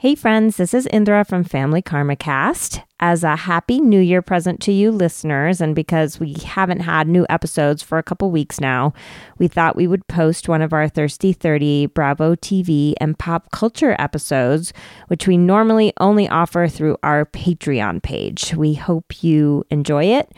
Hey friends, this is Indra from Family Karma Cast. As a happy new year present to you listeners, and because we haven't had new episodes for a couple weeks now, we thought we would post one of our Thirsty 30 Bravo TV and pop culture episodes, which we normally only offer through our Patreon page. We hope you enjoy it.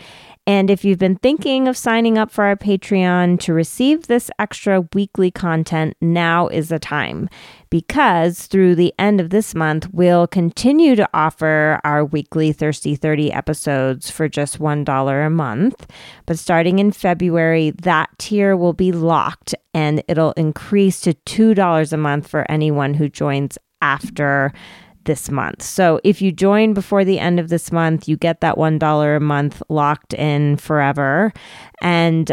And if you've been thinking of signing up for our Patreon to receive this extra weekly content, now is the time, because through the end of this month, we'll continue to offer our weekly Thirsty 30 episodes for just $1 a month. But starting in February, that tier will be locked and it'll increase to $2 a month for anyone who joins after this month. So if you join before the end of this month, you get that $1 a month locked in forever. And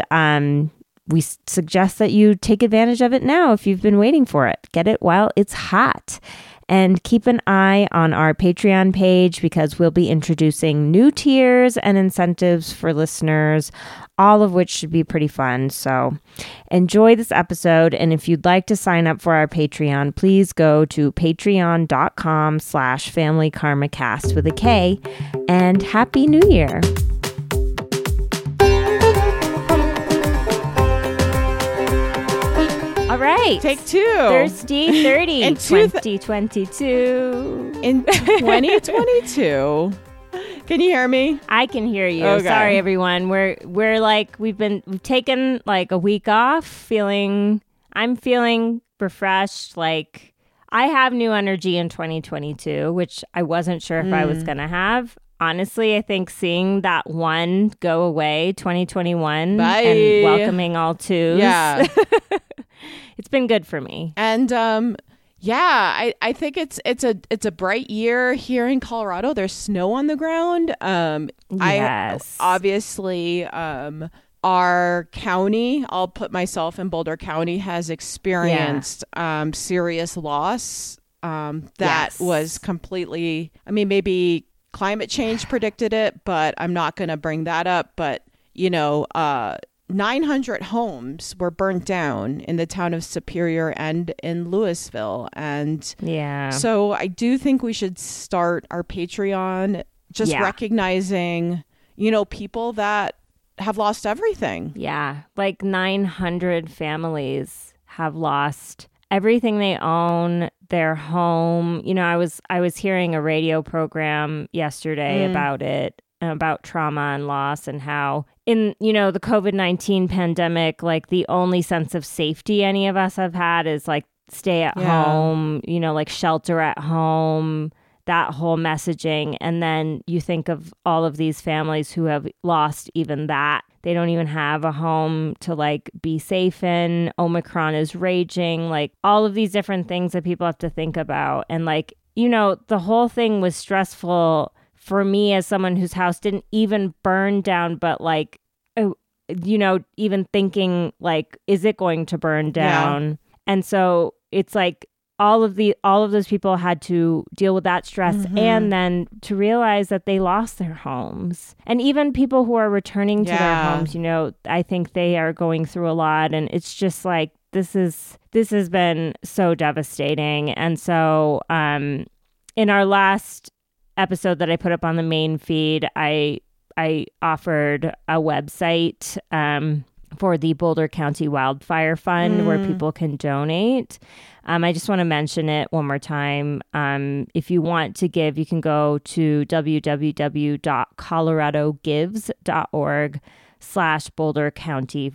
we suggest that you take advantage of it now if you've been waiting for it. Get it while it's hot. And keep an eye on our Patreon page because we'll be introducing new tiers and incentives for listeners, all of which should be pretty fun. So enjoy this episode. And if you'd like to sign up for our Patreon, please go to patreon.com/Family Karma Cast with a K. And Happy New Year. All right. Take two. Thirsty 30 in 2022. In 2022. Can you hear me? I can hear you. Okay. Sorry, everyone. We're like, we've taken like a week off, I'm feeling refreshed. Like I have new energy in 2022, which I wasn't sure if I was going to have. Honestly, I think seeing that one go away, 2021, bye, and welcoming all twos, yeah. It's been good for me. And I think it's a bright year here in Colorado. There's snow on the ground. Yes. Obviously, our county, I'll put myself in Boulder County, has experienced serious loss that was completely, I mean, maybe climate change predicted it, but I'm not going to bring that up. But, 900 homes were burnt down in the town of Superior and in Louisville. And so I do think we should start our Patreon just recognizing, people that have lost everything. Yeah. Like 900 families have lost everything they own, their home. I was hearing a radio program yesterday about it, about trauma and loss, and how in, the COVID-19 pandemic, like the only sense of safety any of us have had is like stay at home, like shelter at home, that whole messaging. And then you think of all of these families who have lost even that. They don't even have a home to like be safe in. Omicron is raging, like all of these different things that people have to think about. And like, the whole thing was stressful for me as someone whose house didn't even burn down, but like, even thinking like, is it going to burn down? And so it's like all of those people had to deal with that stress and then to realize that they lost their homes. And even people who are returning to their homes, I think they are going through a lot. And it's just like, this has been so devastating. And so in our last episode that I put up on the main feed, I offered a website for the Boulder County Wildfire Fund where people can donate. I just want to mention it one more time. If you want to give, you can go to www.coloradogives.org/Boulder County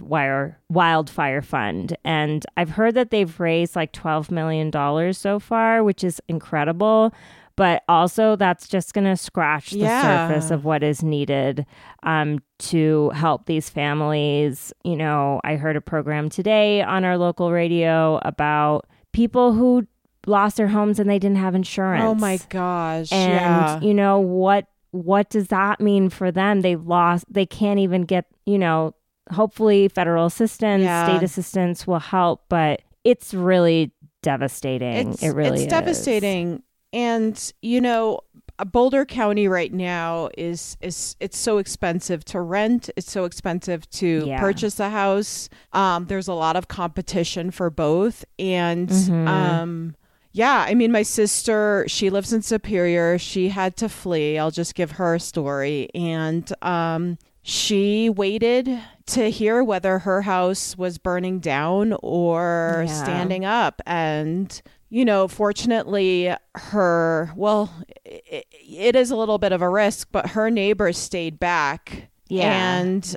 Wildfire Fund. And I've heard that they've raised like $12 million so far, which is incredible. But also that's just going to scratch the surface of what is needed to help these families. I heard a program today on our local radio about people who lost their homes and they didn't have insurance. Oh, my gosh. And, what does that mean for them? They can't even get, hopefully federal assistance, state assistance will help. But it's really devastating. It really is. It's devastating. And, Boulder County right now is it's so expensive to rent. It's so expensive to purchase a house. There's a lot of competition for both. And Yeah, I mean, my sister, she lives in Superior. She had to flee. I'll just give her a story. And she waited to hear whether her house was burning down or standing up. And, you know, fortunately, her, well, it is a little bit of a risk, but her neighbors stayed back. Yeah. And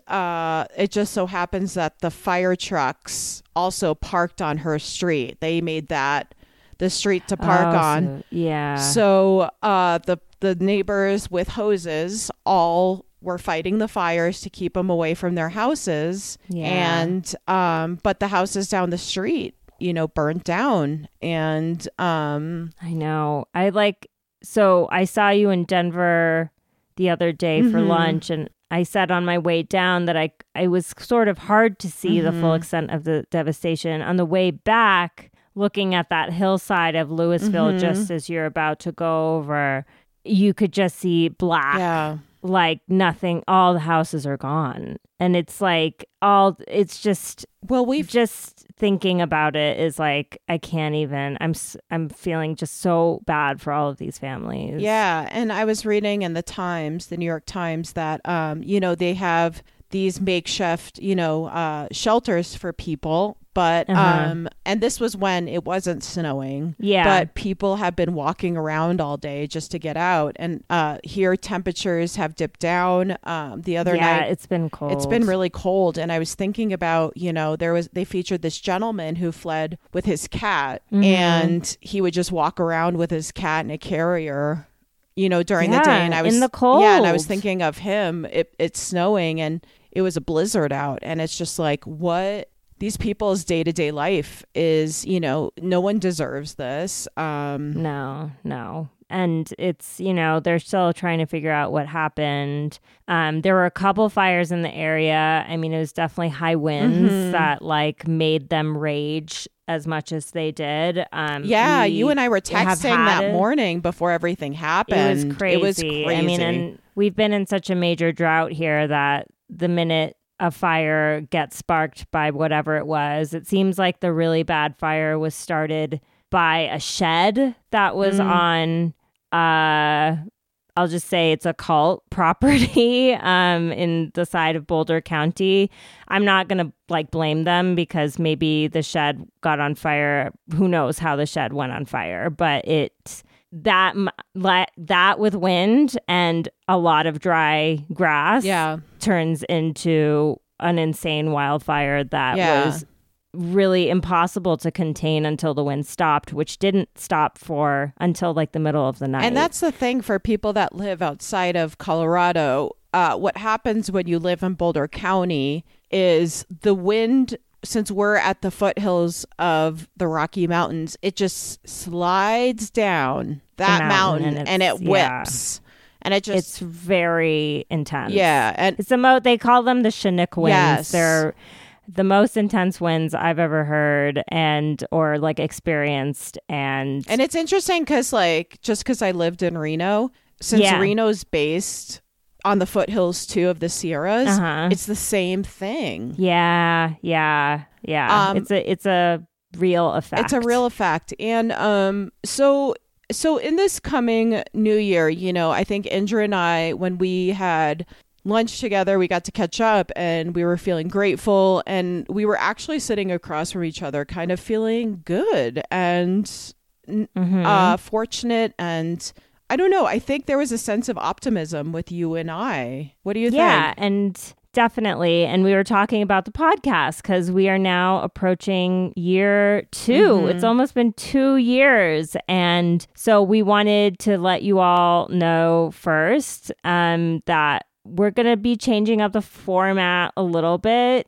it just so happens that the fire trucks also parked on her street. They made that the street to park on. Yeah. So the neighbors with hoses all were fighting the fires to keep them away from their houses. Yeah. And but the houses down the street, you know, burnt down. And I know. So I saw you in Denver the other day for lunch, and I said on my way down that it was sort of hard to see the full extent of the devastation. On the way back, looking at that hillside of Louisville, just as you're about to go over, you could just see black, like nothing. All the houses are gone. And it's like it's just, well, we've just thinking about it is like, I can't even, I'm feeling just so bad for all of these families. Yeah. And I was reading in the New York Times that, you know, they have these makeshift, you know, shelters for people. But and this was when it wasn't snowing. Yeah. But people have been walking around all day just to get out. And here temperatures have dipped down. The other night. Yeah, it's been cold. It's been really cold. And I was thinking about, you know, they featured this gentleman who fled with his cat, and he would just walk around with his cat in a carrier, you know, during the day. And I was in the cold. Yeah, and I was thinking of him. It's snowing and it was a blizzard out, and it's just like, what? These people's day-to-day life is, you know, no one deserves this. No. And it's, you know, they're still trying to figure out what happened. There were a couple fires in the area. I mean, it was definitely high winds that like made them rage as much as they did. Yeah, you and I were texting that morning before everything happened. It was crazy. I mean, and we've been in such a major drought here that the minute a fire gets sparked by whatever it was. It seems like the really bad fire was started by a shed that was on, I'll just say it's a cult property in the side of Boulder County. I'm not going to like blame them because maybe the shed got on fire. Who knows how the shed went on fire, but that with wind and a lot of dry grass turns into an insane wildfire that was really impossible to contain until the wind stopped, which didn't stop until like the middle of the night. And that's the thing for people that live outside of Colorado. What happens when you live in Boulder County is the wind, since we're at the foothills of the Rocky Mountains, it just slides down that mountain and it whips. And it's very intense. Yeah. And it's they call them the Chinook winds. Yes. They're the most intense winds I've ever heard or like experienced. And it's interesting because like, just because I lived in Reno, since Reno's based on the foothills too of the Sierras, it's the same thing. Yeah. It's a real effect. And so in this coming new year, you know, I think Andrew and I, when we had lunch together, we got to catch up and we were feeling grateful, and we were actually sitting across from each other kind of feeling good and fortunate, and I don't know. I think there was a sense of optimism with you and I. What do you think? Yeah, and definitely. And we were talking about the podcast because we are now approaching year 2. It's almost been 2 years. And so we wanted to let you all know first that we're going to be changing up the format a little bit.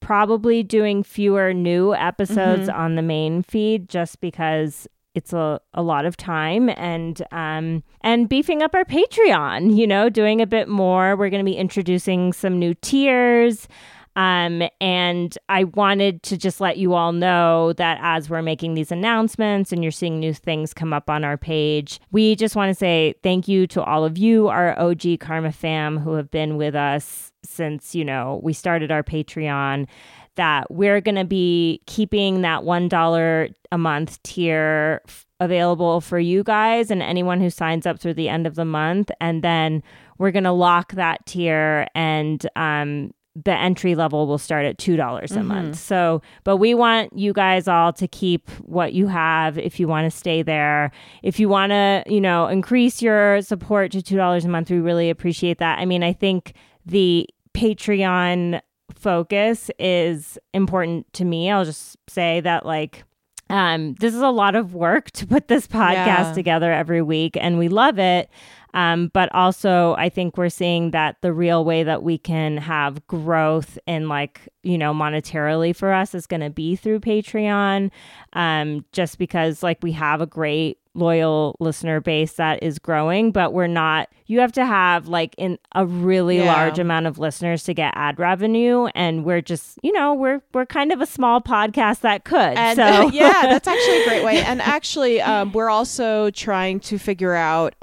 Probably doing fewer new episodes on the main feed just because it's a lot of time, and beefing up our Patreon, you know, doing a bit more. We're going to be introducing some new tiers. And I wanted to just let you all know that as we're making these announcements and you're seeing new things come up on our page, we just want to say thank you to all of you, our OG Karma fam, who have been with us since, you know, we started our Patreon. that we're going to be keeping that $1 a month tier available for you guys and anyone who signs up through the end of the month. And then we're going to lock that tier, and the entry level will start at $2 a month. So, but we want you guys all to keep what you have if you want to stay there. If you want to, you know, increase your support to $2 a month, we really appreciate that. I mean, I think the Patreon focus is important to me. I'll just say that, like, this is a lot of work to put this podcast together every week, and we love it. But also, I think we're seeing that the real way that we can have growth in, like, you know, monetarily for us is going to be through Patreon, just because, like, we have a great loyal listener base that is growing, but we're not, you have to have, like, in a really large amount of listeners to get ad revenue, and we're just, you know, we're kind of a small podcast that could. And, so that's actually a great way. And actually, we're also trying to figure out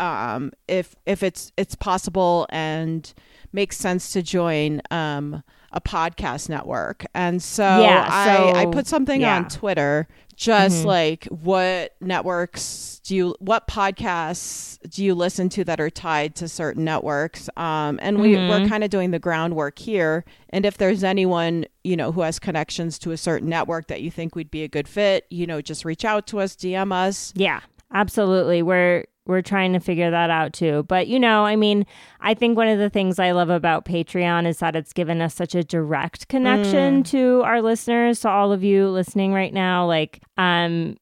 if it's possible and makes sense to join a podcast network. And so, I put something on Twitter. Just like, what networks do you, what podcasts do you listen to that are tied to certain networks? And we're kind of doing the groundwork here. And if there's anyone, you know, who has connections to a certain network that you think would be a good fit, you know, just reach out to us, DM us. Yeah, absolutely. We're trying to figure that out too. But, you know, I mean, I think one of the things I love about Patreon is that it's given us such a direct connection to our listeners, to all of you listening right now. Like, the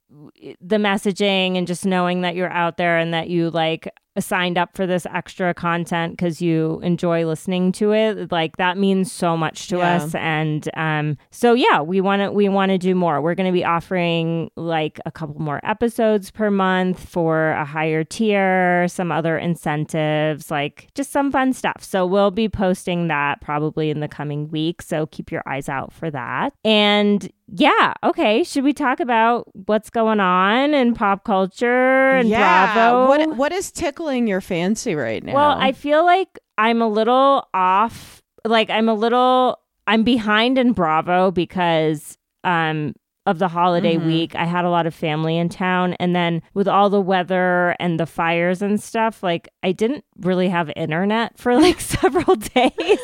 messaging and just knowing that you're out there and that you, like, signed up for this extra content because you enjoy listening to it, like, that means so much to us. And so we want to do more. We're going to be offering, like, a couple more episodes per month for a higher tier, some other incentives, like, just some fun stuff. So we'll be posting that probably in the coming week, so keep your eyes out for that. And okay, should we talk about what's going on in pop culture and Bravo? What is tickling your fancy right now? Well, I feel like I'm a little off. Like, I'm behind in Bravo because of the holiday week. I had a lot of family in town. And then with all the weather and the fires and stuff, like, I didn't really have internet for, like, several days.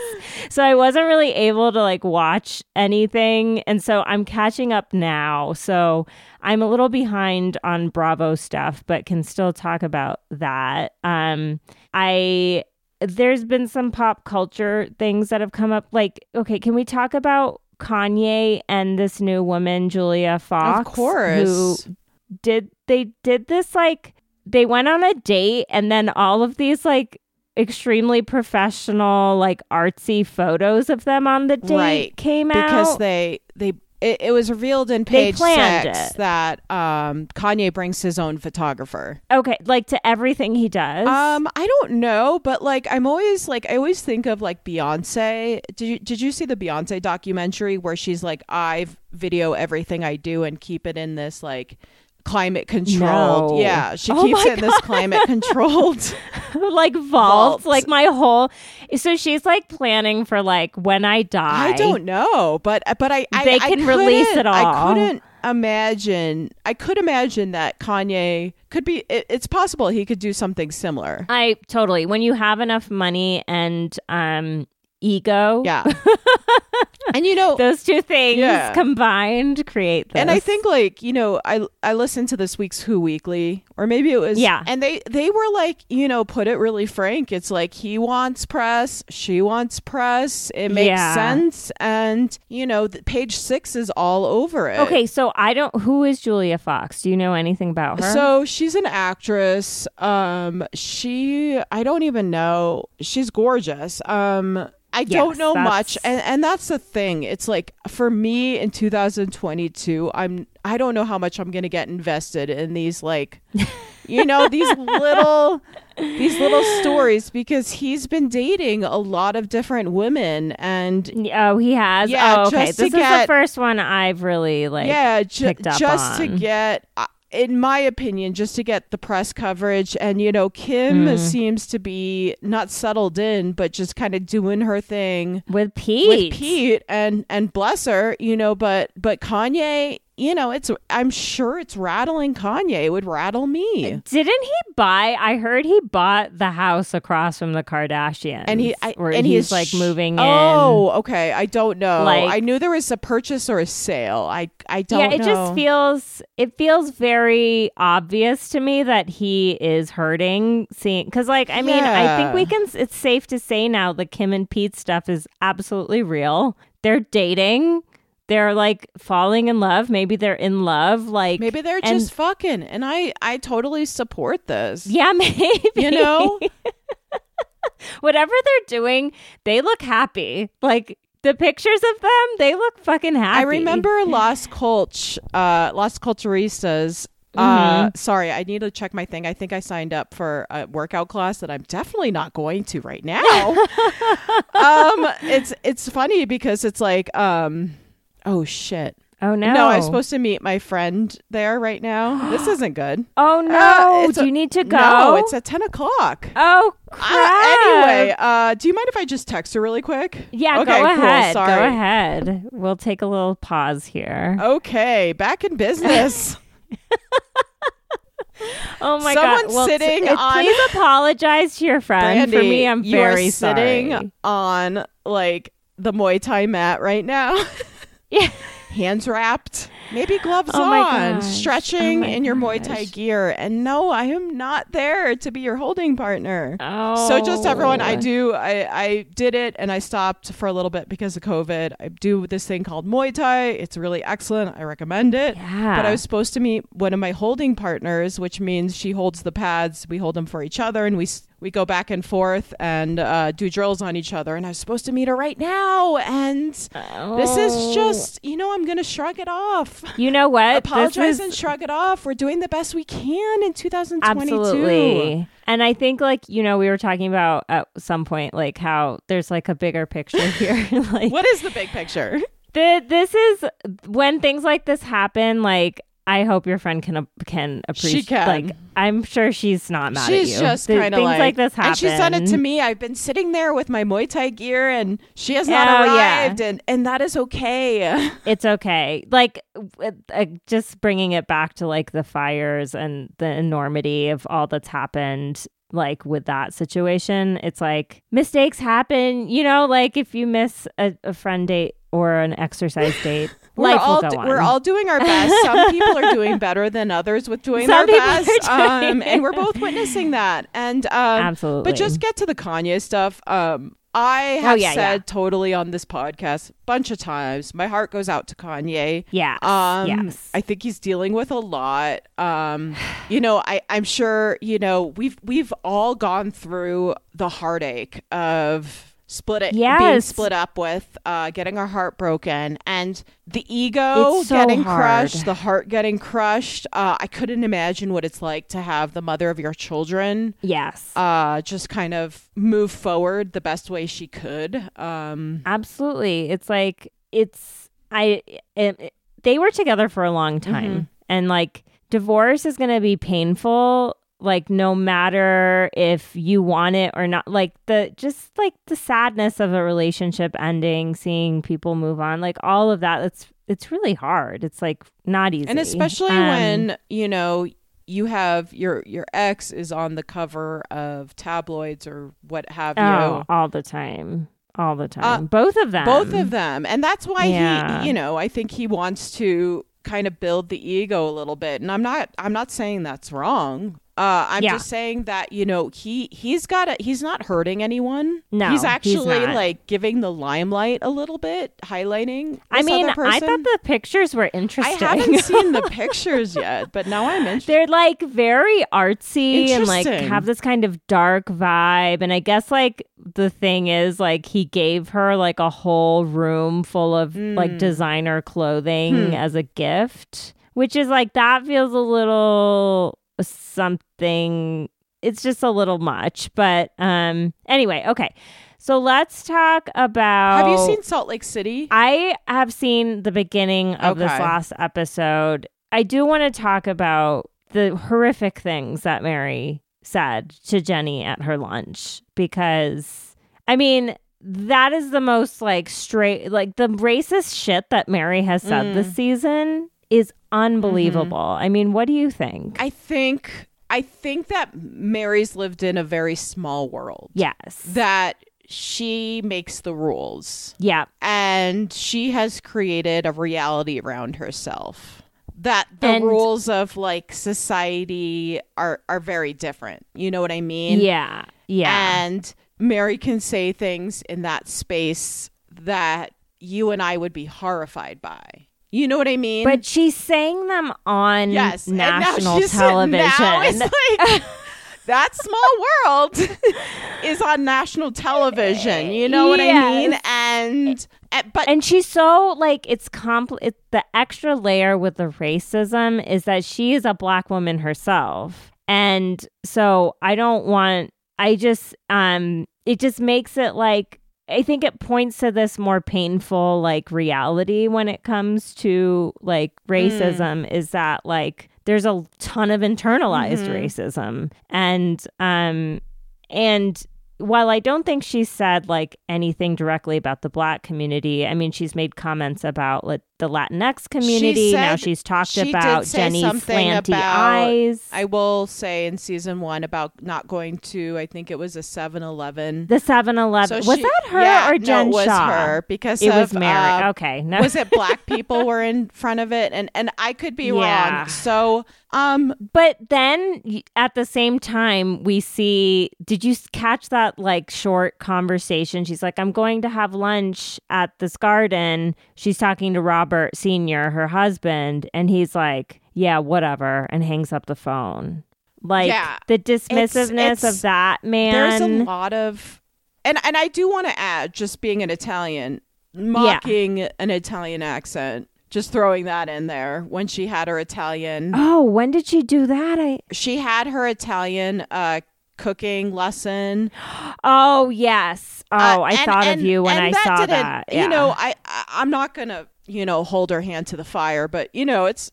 So I wasn't really able to, like, watch anything. And so I'm catching up now. So I'm a little behind on Bravo stuff, but can still talk about that. There's been some pop culture things that have come up. Like, okay, can we talk about Kanye and this new woman, Julia Fox? Of course. They did this, like, they went on a date, and then all of these, like, extremely professional, like, artsy photos of them on the date came out. Because it was revealed in Page Six that Kanye brings his own photographer. Okay, like, to everything he does. I don't know, but, like, I always think of, like, Beyonce. Did you see the Beyonce documentary where she's like, I video everything I do and keep it in this, like, climate controlled. No. Yeah, she keeps it in this climate controlled like vault. Like, my whole, so she's, like, planning for, like, when I die. I don't know, but I release it all. I couldn't imagine. I could imagine that Kanye could be. It's possible he could do something similar. I totally. When you have enough money and ego, and, you know, those two things combined create this. And I think, like, you know, I listened to this week's Who Weekly, or maybe it was, and they were like, you know, put it really frank, it's like, he wants press, she wants press, it makes sense. And, you know, Page Six is all over it. Okay, so who is Julia Fox? Do you know anything about her? So she's an actress. I don't even know. She's gorgeous. I don't know much. And that's the thing. It's like, for me in 2022, I don't know how much I'm going to get invested in these, like, you know, these little stories, because he's been dating a lot of different women, and he has. Yeah, okay. This is the first one I've really picked up on. Just to get in my opinion, just to get the press coverage. And, you know, Kim seems to be not settled in, but just kind of doing her thing with Pete and bless her, you know, but Kanye, you know, I'm sure it's rattling Kanye. It would rattle me. Didn't he buy? I heard he bought the house across from the Kardashians. And he's like moving in. Oh, okay. I don't know. Like, I knew there was a purchase or a sale. I don't know. Yeah, it feels very obvious to me that he is hurting. Because, like, I mean, I think it's safe to say now the Kim and Pete stuff is absolutely real. They're dating. They're like falling in love. Maybe they're in love. Like maybe they're just fucking. And I totally support this. Yeah, maybe. You know, whatever they're doing, they look happy. Like the pictures of them, they look fucking happy. I remember Las Culturistas. Sorry, I need to check my thing. I think I signed up for a workout class that I'm definitely not going to right now. It's funny because it's like. Oh, shit. Oh, no. No, I'm supposed to meet my friend there right now. This isn't good. Oh, no. Do you need to go? No, it's at 10 o'clock. Oh, crap. Anyway, do you mind if I just text her really quick? Yeah, okay, go ahead. Cool. Sorry. Go ahead. We'll take a little pause here. Okay, back in business. Oh my God. Well, sitting on... Please apologize to your friend. Brandy, for me, I'm very sorry. You are sitting on, like, the Muay Thai mat right now. Yeah. Hands wrapped, maybe gloves on, stretching in your Muay Thai gear. And no, I am not there to be your holding partner. Oh. So just everyone, I did it and I stopped for a little bit because of COVID. I do this thing called Muay Thai. It's really excellent. I recommend it. Yeah. But I was supposed to meet one of my holding partners, which means she holds the pads. We hold them for each other and we go back and forth and do drills on each other. And I was supposed to meet her right now. And this is just, you know, I'm going to shrug it off. You know what? Apologize and shrug it off. We're doing the best we can in 2022. Absolutely. And I think, like, you know, we were talking about at some point, like, how there's, like, a bigger picture here. Like, what is the big picture? This is when things like this happen, like, I hope your friend can appreciate. She can. Like, I'm sure she's not mad at you. She's just kind of like this happen. And she's done it to me. I've been sitting there with my Muay Thai gear, and she has not arrived, and that is okay. It's okay. Like, just bringing it back to, like, the fires and the enormity of all that's happened. Like, with that situation, it's like mistakes happen, you know, like if you miss a friend date or an exercise date, life will go on. We're all doing our best. Some people are doing better than others with doing their best. And we're both witnessing that. And absolutely. But just get to the Kanye stuff. I have said totally on this podcast a bunch of times, my heart goes out to Kanye. Yeah. Yes. I think he's dealing with a lot. You know, I'm sure, you know, we've all gone through the heartache of being split up with, getting our heart broken, and the ego getting crushed, the heart getting crushed. I couldn't imagine what it's like to have the mother of your children just kind of move forward the best way she could. Absolutely. It's like they were together for a long time, and like divorce is going to be painful. Like, no matter if you want it or not, like the sadness of a relationship ending, seeing people move on, like all of that, it's really hard. It's like not easy. And especially when, you know, you have your ex is on the cover of tabloids or what have you. All the time. Both of them. And that's why he, you know, I think he wants to kind of build the ego a little bit. And I'm not saying that's wrong. I'm just saying that, you know, he's not hurting anyone. No, he's actually like giving the limelight a little bit, highlighting. I mean, I thought the pictures were interesting. I haven't seen the pictures yet, but now I'm interested. They're like very artsy and like have this kind of dark vibe. And I guess like the thing is like he gave her like a whole room full of like designer clothing as a gift, which is like that feels a little... something, it's just a little much, but anyway, okay, so let's talk about, have you seen Salt Lake City? I have seen the beginning of this last episode. I do want to talk about the horrific things that Mary said to Jenny at her lunch, because, I mean, that is the most like straight, like the racist shit that Mary has said this season is unbelievable. Mm-hmm. I mean, what do you think? I think that Mary's lived in a very small world. Yes. That she makes the rules. Yeah. And she has created a reality around herself. That the rules of like society are very different. You know what I mean? Yeah. Yeah. And Mary can say things in that space that you and I would be horrified by. You know what I mean? But she's saying them on national television. Now it's like, that small world is on national television. You know what I mean? And she's so like, it's the extra layer with the racism is that she is a Black woman herself. And so it just makes it like, I think it points to this more painful like reality when it comes to like racism is that like there's a ton of internalized racism. And while I don't think she said like anything directly about the Black community, I mean, she's made comments about like the Latinx community. Now she's talked about Jenny's slanty eyes. I will say in season one about not going to, I think it was a 7-Eleven. The 7-Eleven. So was that her or Jen Shah? No, it was her because it was Mary. Okay. No. Was it Black people were in front of it? And I could be wrong. So, but then at the same time we see, did you catch that like short conversation? She's like, I'm going to have lunch at this garden. She's talking to Robert Sr., her husband, and he's like, yeah, whatever, and hangs up the phone. Like, the dismissiveness of that man. There's a lot of... And I do want to add, just being an Italian, mocking an Italian accent, just throwing that in there when she had her Italian... Oh, when did she do that? She had her Italian cooking lesson. Oh, yes. Oh, I thought of you when I saw that. Yeah. You know, I'm not going to... you know, hold her hand to the fire, but you know, it's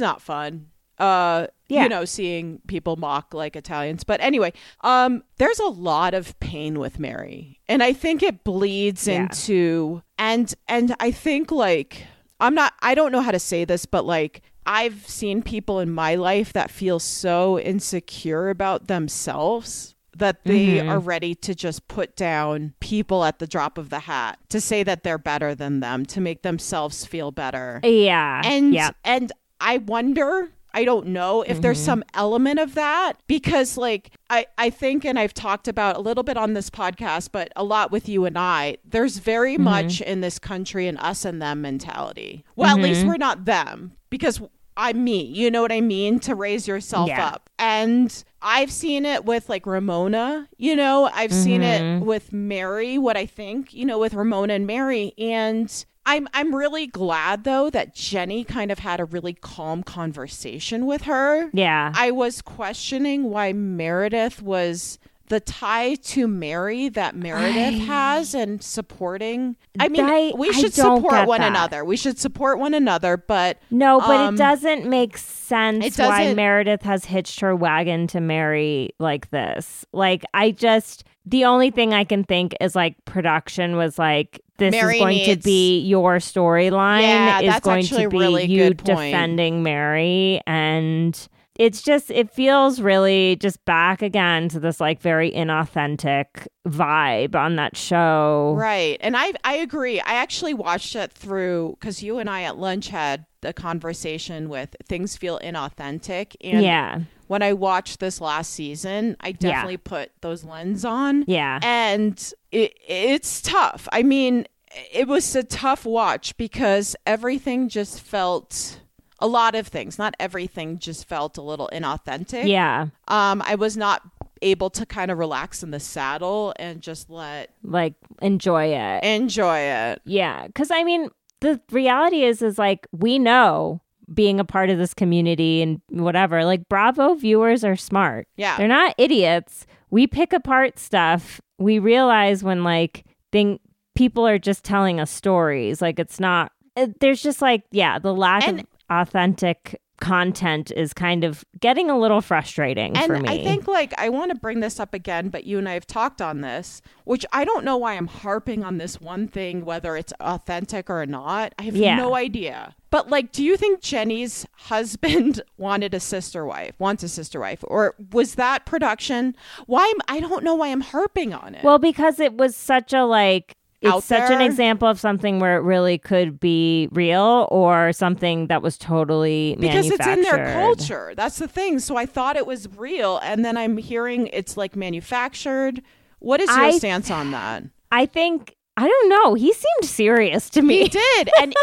not fun, you know, seeing people mock like Italians. But anyway, there's a lot of pain with Mary, and I think it bleeds into, and I think like, I don't know how to say this, but like, I've seen people in my life that feel so insecure about themselves that they are ready to just put down people at the drop of the hat to say that they're better than them, to make themselves feel better. Yeah. And I wonder, I don't know if there's some element of that, because like I think, and I've talked about a little bit on this podcast, but a lot with you and I, there's very much in this country an us and them mentality. Well, at least we're not them, because I'm me, you know what I mean? To raise yourself up. And I've seen it with like Ramona, you know, I've seen it with Mary, what I think, you know, with Ramona and Mary. And I'm really glad though that Jenny kind of had a really calm conversation with her. Yeah. I was questioning why Meredith was the tie to Mary that Meredith has and supporting. I mean, we should support one another. We should support one another, but... No, but it doesn't make sense why Meredith has hitched her wagon to Mary like this. Like, the only thing I can think is like production was like, this Mary is going to be your storyline. Yeah, that's actually a really good point. It's going to be you defending Mary and... It's just, it feels really just back again to this like very inauthentic vibe on that show. Right. And I agree. I actually watched it through because you and I at lunch had the conversation with things feel inauthentic. And when I watched this last season, I definitely put those lenses on. Yeah. And it's tough. I mean, it was a tough watch because everything just felt... A lot of things, not everything, just felt a little inauthentic. Yeah. I was not able to kind of relax in the saddle and just enjoy it. Yeah. Because I mean, the reality is like, we know being a part of this community and whatever, like Bravo viewers are smart. Yeah. They're not idiots. We pick apart stuff. We realize when like people are just telling us stories, like it's not, there's just like, the lack of authentic content is kind of getting a little frustrating and for me. I think, like, I want to bring this up again, but you and I have talked on this, which I don't know why I'm harping on this one thing, whether it's authentic or not. I have no idea. But, like, do you think Jenny's husband wants a sister wife, or was that production? Why? I don't know why I'm harping on it. Well, because it was such a, like, it's such an example of something where it really could be real or something that was totally manufactured. Because it's in their culture. That's the thing. So I thought it was real. And then I'm hearing it's like manufactured. What is your stance on that? I think, I don't know. He seemed serious to me. He did. And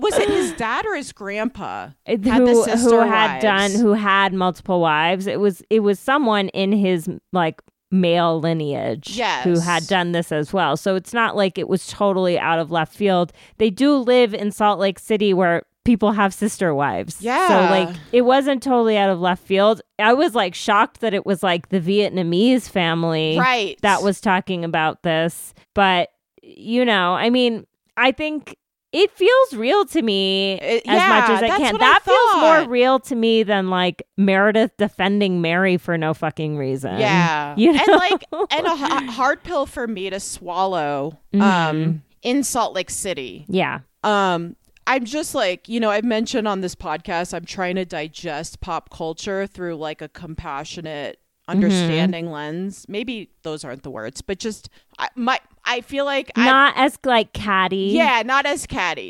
was it his dad or his grandpa? Who had multiple wives. It was someone in his, like, male lineage who had done this as well. So it's not like it was totally out of left field. They do live in Salt Lake City where people have sister wives. Yeah. So, like, it wasn't totally out of left field. I was, like, shocked that it was, like, the Vietnamese family that was talking about this. But, you know, I mean, I think it feels real to me as much as I can. That feels more real to me than, like, Meredith defending Mary for no fucking reason. Yeah. You know? And, like, and a hard pill for me to swallow in Salt Lake City. Yeah. I'm just, like, you know, I've mentioned on this podcast, I'm trying to digest pop culture through, like, a compassionate understanding lens. Maybe those aren't the words, but just I feel like not as catty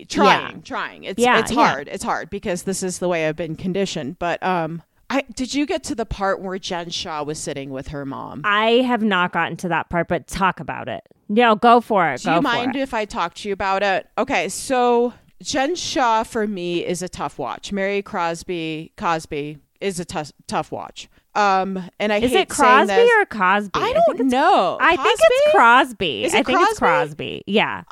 trying. It's hard because this is the way I've been conditioned. But did you get to the part where Jen Shah was sitting with her mom? I have not gotten to that part, but talk about it. No, go for it. Do you mind if I talk to you about it? Okay, so Jen Shah for me is a tough watch. Mary Cosby is a tough watch. And I is hate it Crosby saying or Cosby? I don't know. I think it's Crosby. It's Crosby. Yeah.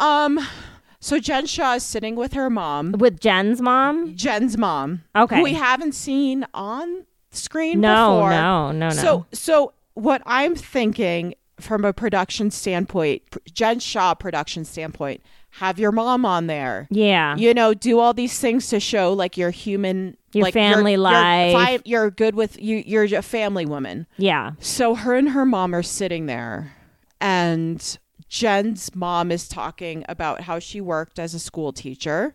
So Jen Shah is sitting with her mom. With Jen's mom? Jen's mom. Okay. Who we haven't seen on screen before. No. So what I'm thinking from a production standpoint, Jen Shah production standpoint, have your mom on there. Yeah. You know, do all these things to show, like, you're human. Your, like, family life. You're good with you. You're a family woman. Yeah. So her and her mom are sitting there, and Jen's mom is talking about how she worked as a school teacher,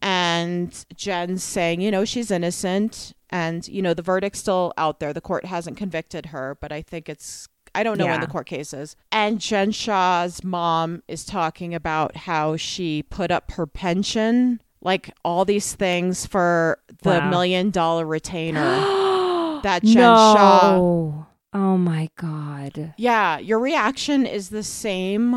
and Jen's saying, you know, she's innocent, and, you know, the verdict's still out there. The court hasn't convicted her, but I think it's. I don't know when the court case is. And Jen Shah's mom is talking about how she put up her pension, like all these things for the $1 million retainer that Jen Shah. Oh my God. Yeah. Your reaction is the same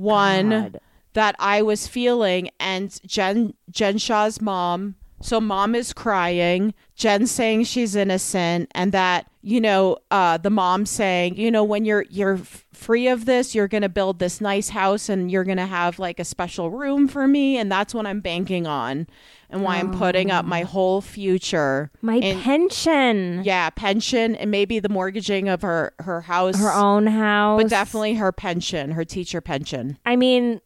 one that I was feeling. And Jen Shah's mom. So mom is crying, Jen's saying she's innocent, and that, you know, the mom saying, you know, when you're free of this, you're going to build this nice house and you're going to have, like, a special room for me. And that's what I'm banking on and why I'm putting up my whole future. Pension. Yeah, pension, and maybe the mortgaging of her house. Her own house. But definitely her pension, her teacher pension. I mean.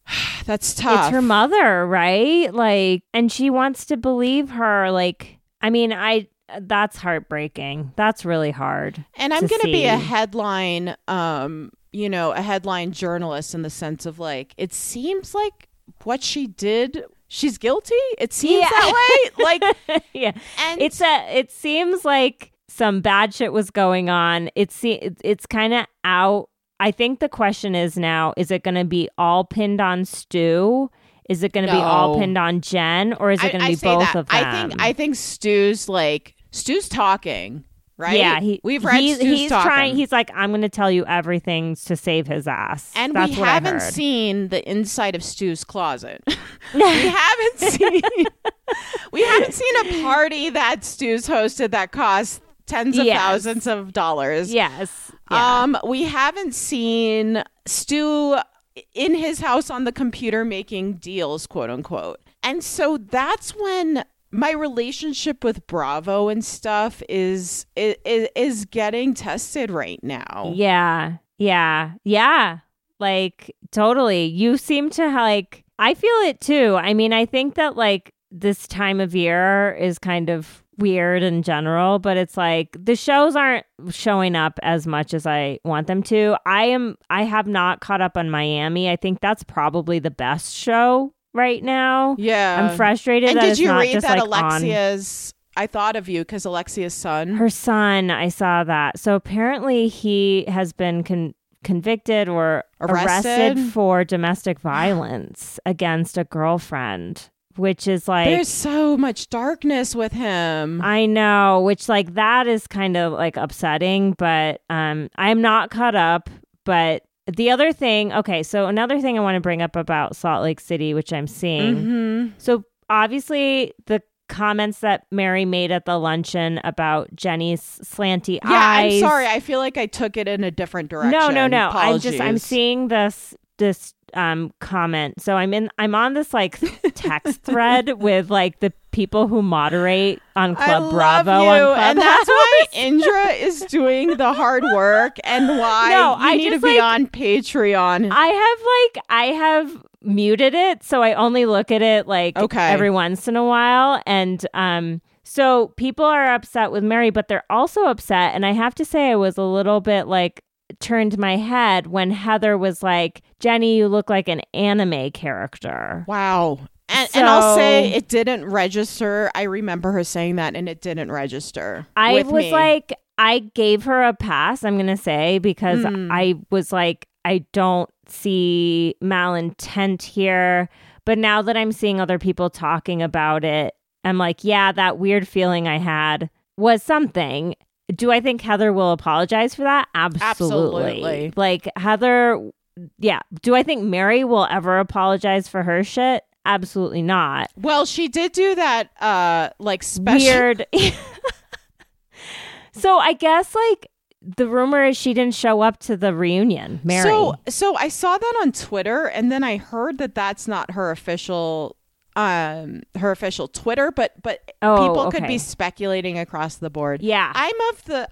That's tough. It's her mother, right? Like, and she wants to believe her. Like, I mean, that's heartbreaking. That's really hard. And I'm going to be a headline, you know, a headline journalist in the sense of, like, it seems like what she did, she's guilty. It seems that way. Like, yeah, and it seems like some bad shit was going on. It's kind of out. I think the question is now, is it going to be all pinned on Stu? Is it going to be all pinned on Jen? Or is it going to be both of them? I think Stu's talking, right? Yeah, he's talking. He's like, I'm going to tell you everything to save his ass. And that's we haven't seen the inside of Stu's closet. We haven't seen a party that Stu's hosted that cost tens of thousands of dollars. Yes. Yeah. We haven't seen Stu in his house on the computer making deals, quote unquote. And so that's when my relationship with Bravo and stuff is getting tested right now. Yeah. Like, totally. You seem to, like, I feel it too. I mean, I think that, like, this time of year is kind of weird in general, but it's like the shows aren't showing up as much as I want them to. I have not caught up on Miami. I think that's probably the best show right now. Yeah. I'm frustrated. And that did you read just that like Alexia's I thought of you because Alexia's son. Her son. I saw that. So apparently he has been convicted or arrested for domestic violence against a girlfriend. Which is like... There's so much darkness with him. I know, which like that is kind of like upsetting, but I'm not caught up. But the other thing... Okay, so another thing I want to bring up about Salt Lake City, which I'm seeing. Mm-hmm. So obviously the comments that Mary made at the luncheon about Jenny's slanty eyes... Yeah, I'm sorry. I feel like I took it in a different direction. No. Apologies. I'm seeing this comment. So I'm on this like text thread with like the people who moderate on Club Bravo. And that's why Indra is doing the hard work and why I need to be on Patreon. I have muted it, so I only look at it like every once in a while. And so people are upset with Mary, but they're also upset. And I have to say I was a little bit like turned my head when Heather was like, Jenny, you look like an anime character. Wow. And I'll say it didn't register. I remember her saying that and it didn't register. I was like, I gave her a pass, I'm going to say, because I was like, I don't see malintent here. But now that I'm seeing other people talking about it, I'm like, yeah, that weird feeling I had was something. Do I think Heather will apologize for that? Absolutely. Like Heather, yeah. Do I think Mary will ever apologize for her shit? Absolutely not. Well, she did do that like special weird. So I guess like the rumor is she didn't show up to the reunion, Mary. So I saw that on Twitter and then I heard that that's not her official Twitter, but people could be speculating across the board. Yeah.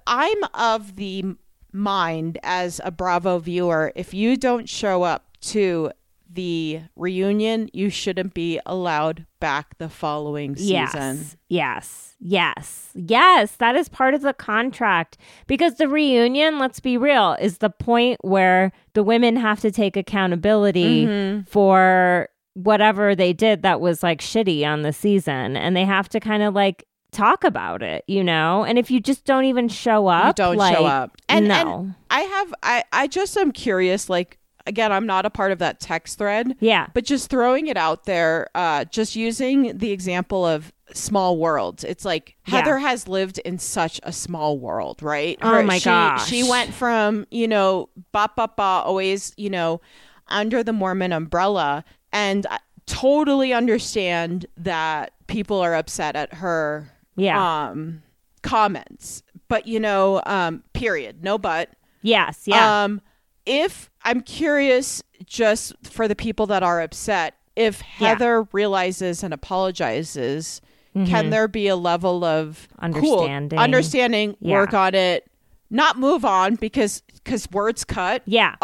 I'm of the mind as a Bravo viewer, if you don't show up to the reunion, you shouldn't be allowed back the following season. Yes. That is part of the contract, because the reunion, let's be real, is the point where the women have to take accountability for whatever they did that was like shitty on the season, and they have to kind of like talk about it, you know. And if you just don't even show up, and I just am curious, like, again, I'm not a part of that text thread, but just throwing it out there, just using the example of small worlds, it's like Heather has lived in such a small world, right? Oh my gosh, she went from, you know, always, you know, under the Mormon umbrella. And I totally understand that people are upset at her comments. But, you know, period. No but. Yes. Yeah. If I'm curious, just for the people that are upset, if Heather realizes and apologizes, can there be a level of understanding, work on it, not move on because words cut. Yeah.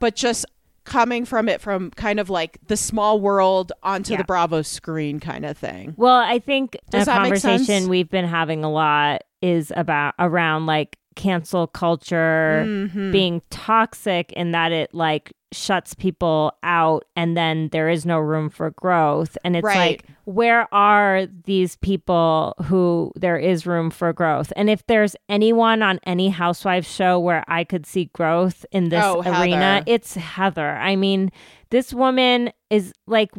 But just coming from it from kind of like the small world onto the Bravo screen kind of thing. Well, I think a conversation we've been having a lot is about around like cancel culture being toxic in that it like shuts people out and then there is no room for growth. And it's like, where are these people who there is room for growth? And if there's anyone on any Housewives show where I could see growth in this arena, it's Heather. I mean, this woman is like,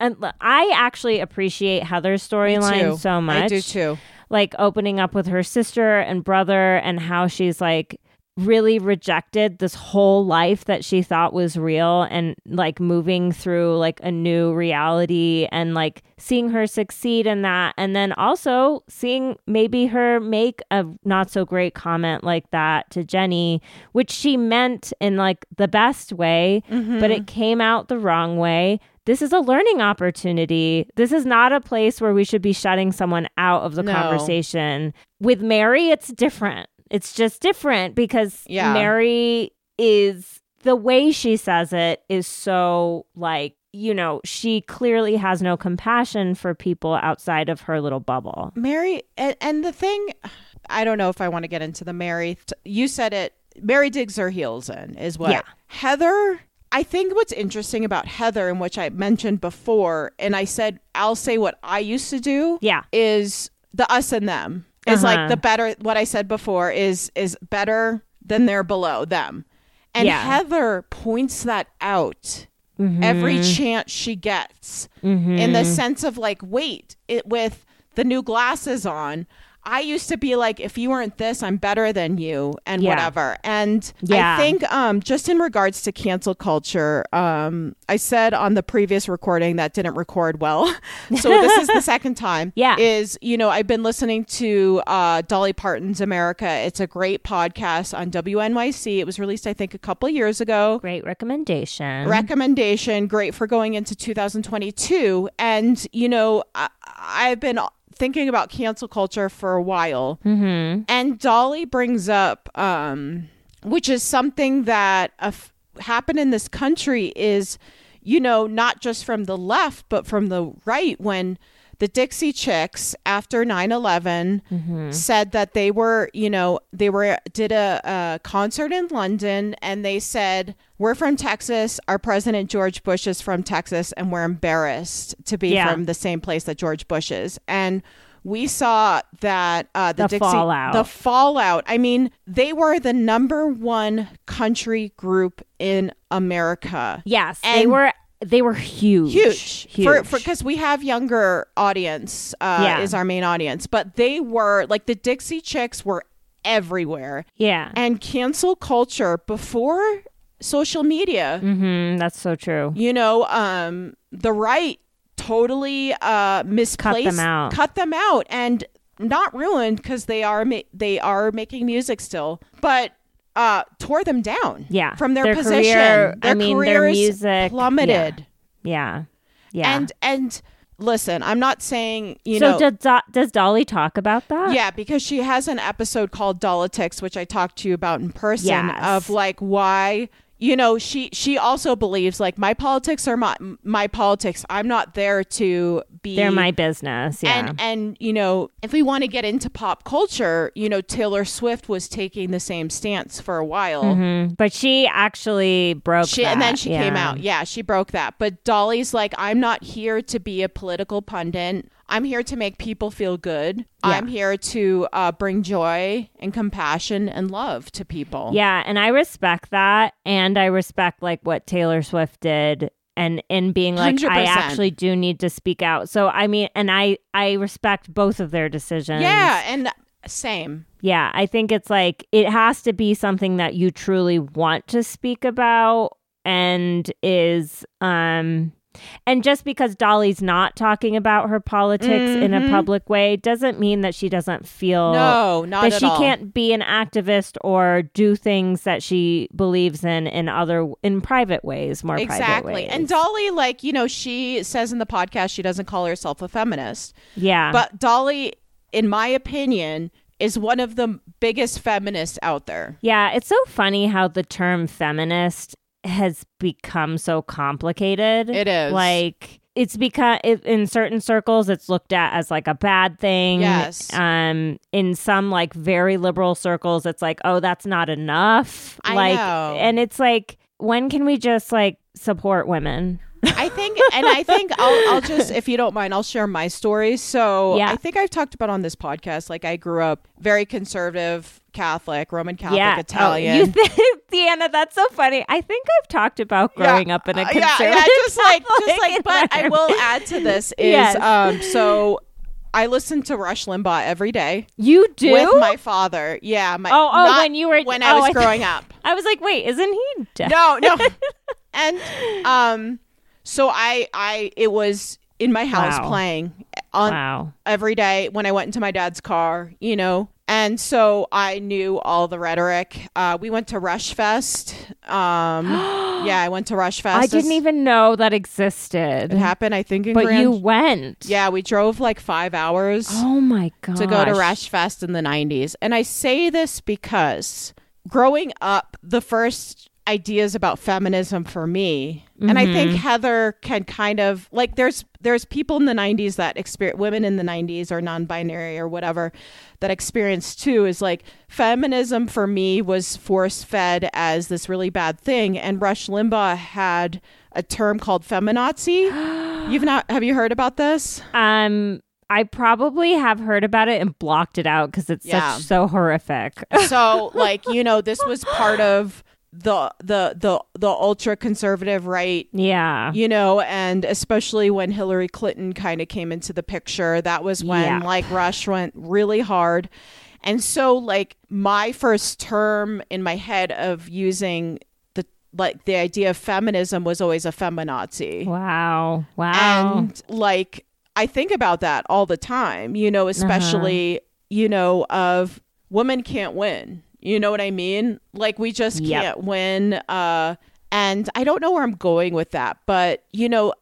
I actually appreciate Heather's storyline so much. I do too. Like opening up with her sister and brother and how she's like really rejected this whole life that she thought was real, and like moving through like a new reality and like seeing her succeed in that, and then also seeing maybe her make a not so great comment like that to Jenny, which she meant in like the best way, but it came out the wrong way. This is a learning opportunity. This is not a place where we should be shutting someone out of the conversation. With Mary, it's different. It's just different because Mary is, the way she says it is so like you know, she clearly has no compassion for people outside of her little bubble. Mary, and the thing, I don't know if I want to get into the Mary. You said it. Mary digs her heels in is what. Yeah. Heather, I think what's interesting about Heather, and which I mentioned before, and I said, I'll say what I used to do, yeah, is the us and them. It's like the better, what I said before is better than they're below them. And yeah. Heather points that out. Mm-hmm. Every chance she gets, mm-hmm. in the sense of like, wait, it with the new glasses on, I used to be like, if you weren't this, I'm better than you and yeah. whatever. And yeah. I think just in regards to cancel culture, I said on the previous recording that didn't record well. So this is the second time. Yeah. Is, you know, I've been listening to Dolly Parton's America. It's a great podcast on WNYC. It was released, I think, a couple of years ago. Great recommendation. Great for going into 2022. And, you know, I've been thinking about cancel culture for a while, mm-hmm. and Dolly brings up which is something that happened in this country is, you know, not just from the left but from the right, when the Dixie Chicks after 9/11 mm-hmm. said that they were, you know, they were did a concert in London, and they said, we're from Texas, our president George Bush is from Texas, and we're embarrassed to be yeah. from the same place that George Bush is. And we saw that the Dixie fallout. The fallout. I mean, they were the number one country group in America. Yes, and they were huge. Because we have younger audience is our main audience, but they were like, the Dixie Chicks were everywhere. Yeah. And cancel culture before social media. Mm-hmm, that's so true. You know, the right totally misplaced, cut them out, and not ruined, because they are making music still, but tore them down. Yeah. From their position. Their music plummeted. Yeah. Yeah. And listen, I'm not saying, you know. So does Dolly talk about that? Yeah, because she has an episode called Dolitics, which I talked to you about in person, yes. of like why, you know, she also believes like, my politics are my politics. I'm not there to be. They're my business. Yeah. And, you know, if we want to get into pop culture, you know, Taylor Swift was taking the same stance for a while. Mm-hmm. But she actually broke that. And then she came out. Yeah, she broke that. But Dolly's like, I'm not here to be a political pundit. I'm here to make people feel good. Yeah. I'm here to bring joy and compassion and love to people. Yeah. And I respect that. And I respect like what Taylor Swift did and in being like, 100%. I actually do need to speak out. So, I mean, and I respect both of their decisions. Yeah. And same. Yeah. I think it's like, it has to be something that you truly want to speak about and is, and just because Dolly's not talking about her politics mm-hmm. in a public way doesn't mean that she doesn't feel she can't be an activist or do things that she believes in private ways, more private ways. And Dolly, like, you know, she says in the podcast she doesn't call herself a feminist. Yeah. But Dolly, in my opinion, is one of the biggest feminists out there. Yeah. It's so funny how the term feminist has become so complicated. It is. Like, it's because in certain circles it's looked at as like a bad thing. Yes. In some like very liberal circles it's like, oh, that's not enough. I know. And it's like, when can we just like support women? I think I'll just, if you don't mind, I'll share my story. So yeah. I think I've talked about on this podcast, like I grew up very conservative, Catholic, Roman Catholic, yeah. Italian. Oh, you think, Deanna, that's so funny. I think I've talked about growing up in a conservative Catholic but I will add to this is, yes. So I listen to Rush Limbaugh every day. You do? With my father. Yeah. When I was growing up. I was like, wait, isn't he dead? No. And, so it was in my house playing on every day when I went into my dad's car, you know, and so I knew all the rhetoric. We went to Rush Fest. Yeah, I went to Rush Fest. I didn't even know that existed. It happened, I think, in Grand. But you went. Yeah, we drove like 5 hours. Oh my gosh. To go to Rush Fest in the 90s. And I say this because growing up, the first ideas about feminism for me. Mm-hmm. And I think Heather can kind of like, there's people in the 90s that experience, women in the 90s or non-binary or whatever, that experience too, is like feminism for me was force-fed as this really bad thing. And Rush Limbaugh had a term called feminazi. Have you heard about this? I probably have heard about it and blocked it out because it's so horrific. So like, you know, this was part of the ultra conservative right. Yeah. You know, and especially when Hillary Clinton kind of came into the picture, that was when like Rush went really hard. And so like my first term in my head of using like the idea of feminism was always a feminazi. Wow. Wow. And like, I think about that all the time, you know, especially, you know, of women can't win. You know what I mean? Like we just can't win. And I don't know where I'm going with that, but, you know,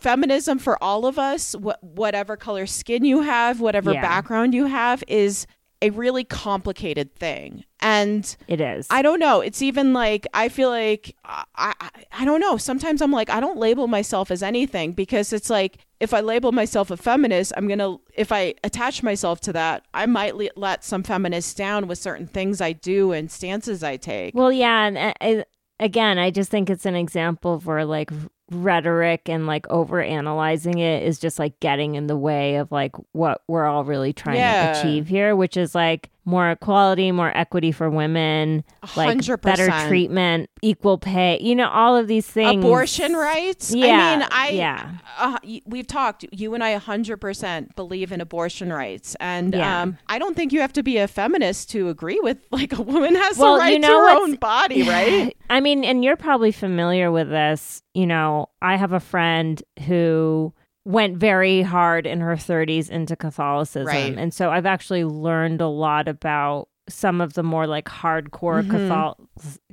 feminism for all of us, whatever color skin you have, whatever background you have, is a really complicated thing. And it is. I don't know. It's even like, I feel like, I don't know. Sometimes I'm like, I don't label myself as anything, because it's like, if I label myself a feminist, if I attach myself to that, I might let some feminists down with certain things I do and stances I take. Well, yeah. And again, I just think it's an example of where like rhetoric and like overanalyzing it is just like getting in the way of like what we're all really trying to achieve here, which is like more equality, more equity for women, 100%. Like better treatment, equal pay, you know, all of these things. Abortion rights. Yeah. I mean, we've talked, you and I 100% believe in abortion rights. And I don't think you have to be a feminist to agree with like a woman has the right to her own body, right? I mean, and you're probably familiar with this. You know, I have a friend who went very hard in her 30s into Catholicism. Right. And so I've actually learned a lot about some of the more like hardcore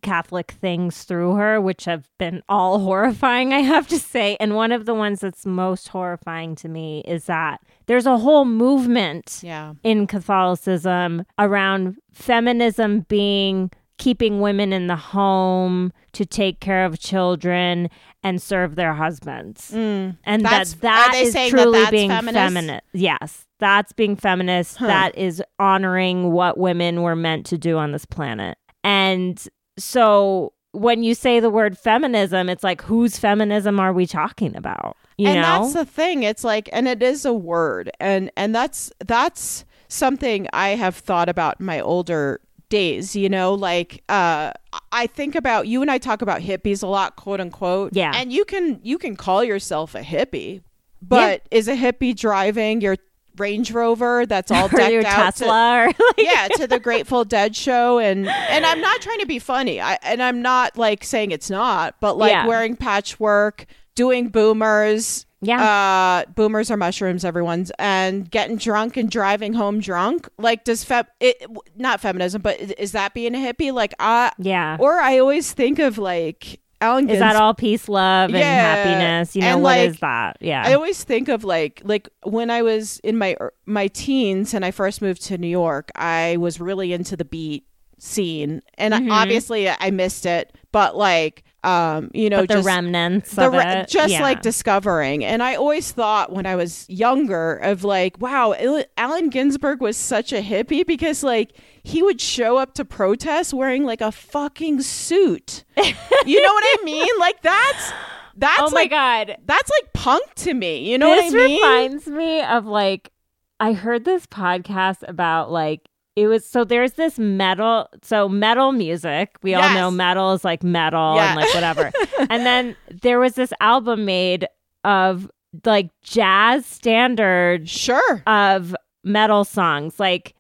Catholic things through her, which have been all horrifying, I have to say. And one of the ones that's most horrifying to me is that there's a whole movement in Catholicism around feminism being keeping women in the home to take care of children and serve their husbands. And that's being feminist. Yes, that's being feminist. That is honoring what women were meant to do on this planet. And so when you say the word feminism, it's like, whose feminism are we talking about? You know? That's the thing. It's like, and it is a word. And that's something I have thought about in my older days, you know, like I think about, you and I talk about hippies a lot, quote unquote. Yeah. And you can call yourself a hippie, but is a hippie driving your Range Rover that's all decked your out Tesla to the Grateful Dead show? And I'm not trying to be funny. I'm not like saying it's not, but like wearing patchwork, doing boomers. Yeah. Boomers are mushrooms, everyone's, and getting drunk and driving home drunk. Like, does not feminism, but is that being a hippie? Like, or I always think of like Allen Ginsberg. Is that all peace, love, and happiness? You know, and what like, is that? Yeah. I always think of like when I was in my teens and I first moved to New York, I was really into the beat scene. And obviously I missed it, but like, you know, but the just remnants the, of it. Just like discovering. And I always thought when I was younger of like, wow, Allen Ginsberg was such a hippie, because like he would show up to protests wearing like a fucking suit. You know what I mean? Like that's oh my like, God. That's like punk to me. You know what I mean? This reminds me of like, I heard this podcast about like, it was, so there's this metal, so metal music, we all know metal is like metal and like whatever. And then there was this album made of like jazz standards of metal songs. Like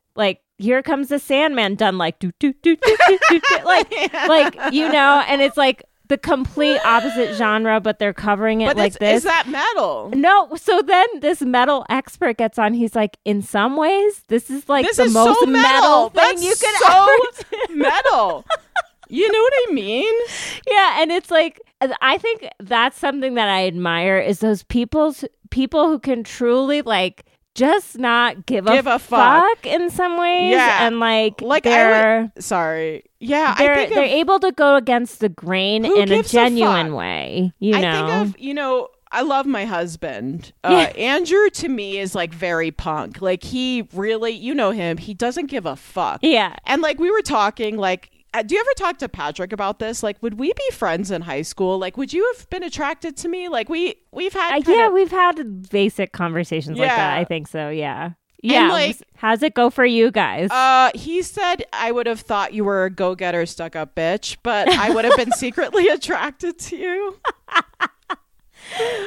Here Comes the Sandman done like do do do do do do, like you know, and it's like the complete opposite genre, but they're covering it but like this. Is that metal? No. So then this metal expert gets on. He's like, in some ways, this is like this the is most so metal thing that's you can so ever do. Metal. You know what I mean? Yeah. And it's like, I think that's something that I admire is those people who can truly like just not give a fuck in some ways. Yeah. And like they're... Yeah. They're able to go against the grain in a genuine way. I think I love my husband. Andrew to me is like very punk. Like he really, you know him, he doesn't give a fuck. Yeah. And like we were talking like, do you ever talk to Patrick about this? Like, would we be friends in high school? Like, would you have been attracted to me? Like, we've had... we've had basic conversations like that. I think so, yeah. Yeah, like, how's it go for you guys? He said, I would have thought you were a go-getter, stuck-up bitch, but I would have been secretly attracted to you.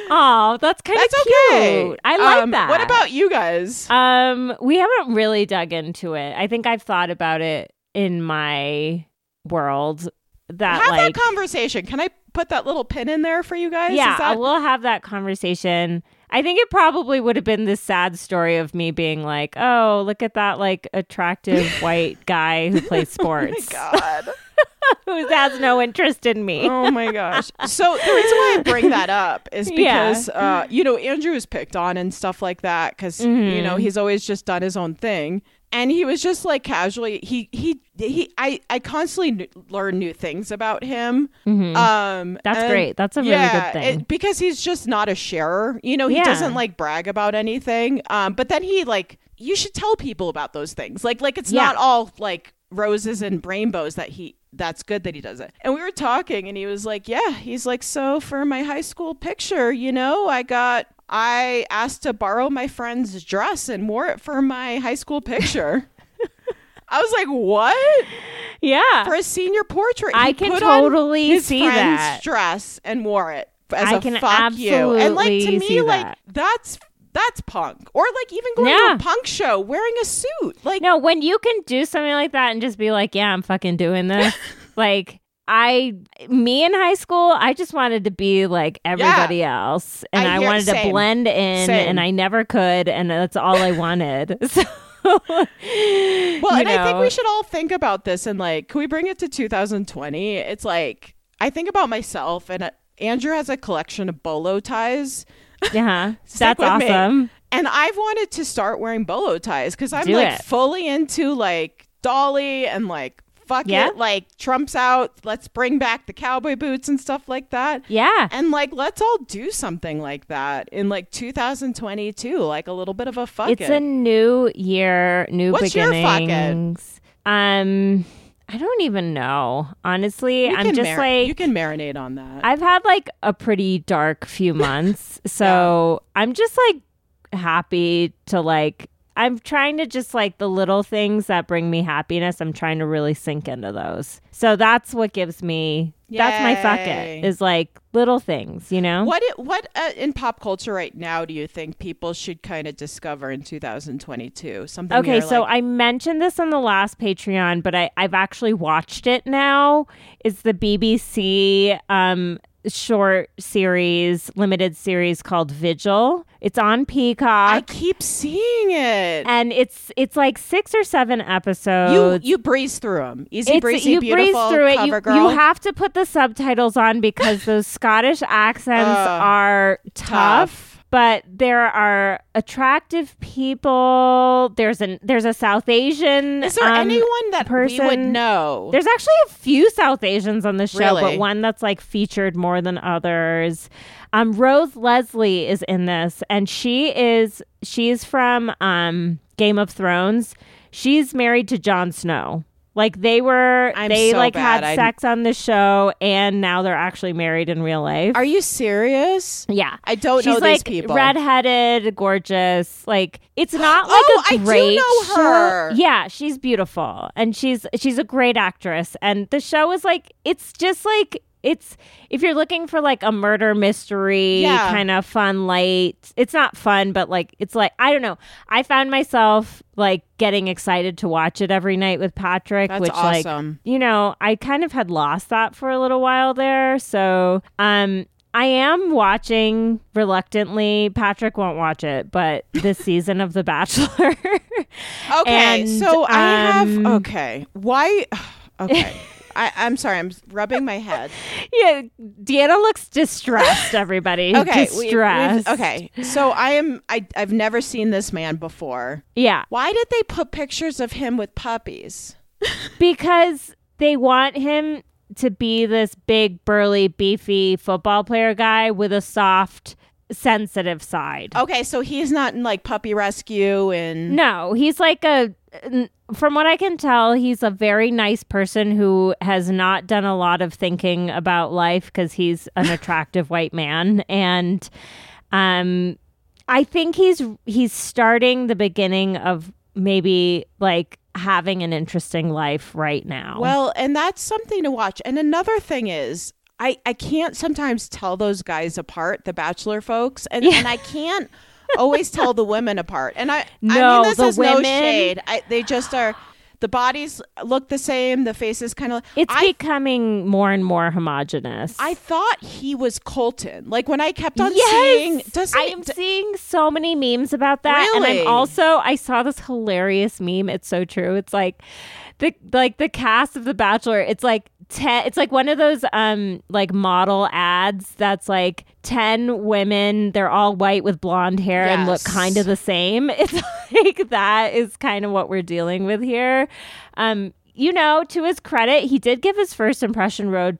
Oh, that's kind of cute. Okay. I like that. What about you guys? We haven't really dug into it. I think I've thought about it in my... world that have like, that conversation. Can I put that little pin in there for you guys? Yeah, we'll have that conversation. I think it probably would have been this sad story of me being like, oh, look at that like attractive white guy who plays sports. Oh my God. Who has no interest in me. Oh my gosh. So the reason why I bring that up is because, Andrew is picked on and stuff like that because, he's always just done his own thing. And he was just like casually, I constantly learn new things about him. Mm-hmm. That's great. That's a really good thing. Because he's just not a sharer. He doesn't like brag about anything. But then he like, you should tell people about those things. Like it's not all like roses and rainbows that's good that he does it. And we were talking and he was like, he's like, so for my high school picture, I asked to borrow my friend's dress and wore it for my high school picture. I was like, what? Yeah. For a senior portrait. I can totally see that. He put on his friend's dress and wore it as a fuck you. And like to me, like that's punk. Or like even going to a punk show wearing a suit. Like no, when you can do something like that and just be like, yeah, I'm fucking doing this. Like me in high school, I just wanted to be like everybody else. And I wanted to blend in and I never could. And that's all I wanted. So, I think we should all think about this and like, can we bring it to 2020? It's like, I think about myself and Andrew has a collection of bolo ties. Yeah, that's awesome. Me. And I've wanted to start wearing bolo ties because I'm fully into like Dolly and like, fuck it, like Trump's out, let's bring back the cowboy boots and stuff like that. Yeah. And like let's all do something like that in like 2022, like a little bit of a fuck it. It's a new year, new beginnings. What's your fuck it? I don't even know. Honestly, I'm just like... You can marinate on that. I've had like a pretty dark few months, so I'm just like happy to like... I'm trying to just like the little things that bring me happiness. I'm trying to really sink into those. So that's what gives me, that's my fuck it, is like little things, What in pop culture right now do you think people should kind of discover in 2022? Something. Okay. So I mentioned this on the last Patreon, but I've actually watched it now. It's the BBC limited series called Vigil. It's on Peacock. I keep seeing it. And it's like 6 or 7 episodes. You breeze through them. Easy breezy, you beautiful breeze through cover it. Girl. You have to put the subtitles on because those Scottish accents are tough. But there are attractive people. There's a South Asian. Is there anyone that person. We would know? There's actually a few South Asians on the show, but one that's like featured more than others. Rose Leslie is in this, and she's from Game of Thrones. She's married to Jon Snow. Like had sex on the show and now they're actually married in real life. Are you serious? Yeah. I don't know these people. She's like redheaded, gorgeous. Like it's not like a great I do know her. Show. Yeah, she's beautiful and she's a great actress and the show is like it's just like it's if you're looking for like a murder mystery kind of fun light, it's not fun, but like it's like I don't know. I found myself like getting excited to watch it every night with Patrick. That's which awesome. Like I kind of had lost that for a little while there. So I am watching reluctantly. Patrick won't watch it, but this season of The Bachelor. Okay. And, so I have okay. Why okay. I'm sorry. I'm rubbing my head. Yeah, Deanna looks distressed, everybody. Okay. Distressed. Okay. So I've never seen this man before. Yeah. Why did they put pictures of him with puppies? Because they want him to be this big, burly, beefy football player guy with a soft, sensitive side. Okay, so he's not in like puppy rescue and... No, he's like a... From what I can tell, he's a very nice person who has not done a lot of thinking about life because he's an attractive white man. And I think he's starting the beginning of maybe like having an interesting life right now. Well, and that's something to watch. And another thing is, I can't sometimes tell those guys apart, the Bachelor folks, and I can't always tell the women apart. And I mean, this is no shade. They just are. The bodies look the same. The faces kind of... It's becoming more and more homogenous. I thought he was Colton. Like, when I kept on seeing... I'm seeing so many memes about that. Really? And I saw this hilarious meme. It's so true. It's like... The cast of The Bachelor, it's like 10. It's like one of those like model ads that's like 10 women. They're all white with blonde hair and look kind of the same. It's like that is kind of what we're dealing with here. You know, to his credit, he did give his first impression rose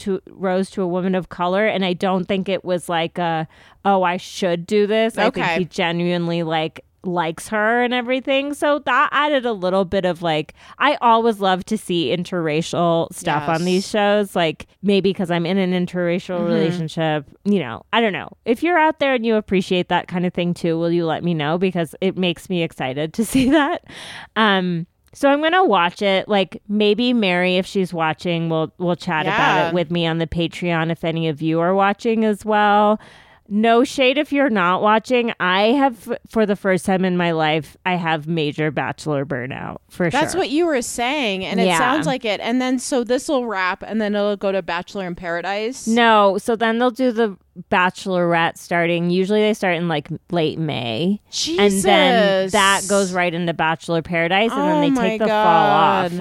to a woman of color, and I don't think it was like I should do this. Okay. I think he genuinely likes her and everything, so that added a little bit of like... I always love to see interracial stuff on these shows, like maybe because I'm in an interracial relationship, you know. I don't know if you're out there and you appreciate that kind of thing too, will you let me know, because it makes me excited to see that. So I'm gonna watch it. Like, maybe Mary, if she's watching, will chat about it with me on the Patreon if any of you are watching as well. No shade if you're not watching. I have, for the first time in my life, I have major Bachelor burnout, for sure. That's what you were saying, and it sounds like it. And then, so this will wrap, and then it'll go to Bachelor in Paradise? No, so then they'll do the Bachelorette starting. Usually they start in, like, late May. Jesus! And then that goes right into Bachelor Paradise, and then they take the fall off,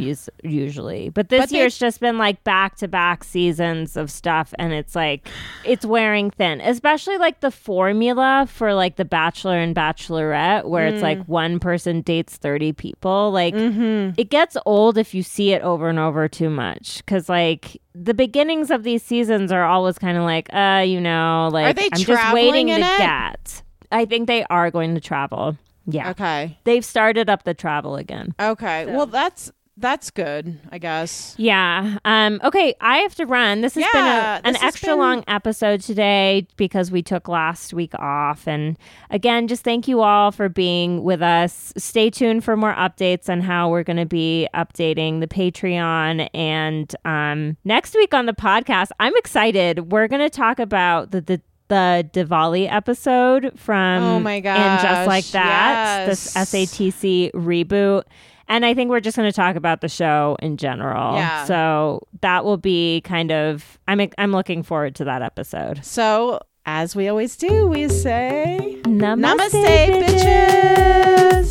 usually. But this year, it's just been, like, back-to-back seasons of stuff, and it's, like, it's wearing thin, especially like the formula for like the Bachelor and Bachelorette, where it's like one person dates 30 people. Like, it gets old if you see it over and over too much, because like the beginnings of these seasons are always kind of like, you know, like, I'm just waiting to get... I think they are going to travel. Yeah. Okay. They've started up the travel again. Okay. So. Well, that's good, I guess. Yeah. Okay, I have to run. This has been an extra long episode today because we took last week off. And again, just thank you all for being with us. Stay tuned for more updates on how we're going to be updating the Patreon. And next week on the podcast, I'm excited. We're going to talk about the Diwali episode from And Just Like That, this SATC reboot. And I think we're just going to talk about the show in general. Yeah. So that will be kind of... I'm looking forward to that episode. So, as we always do, we say... Namaste, bitches!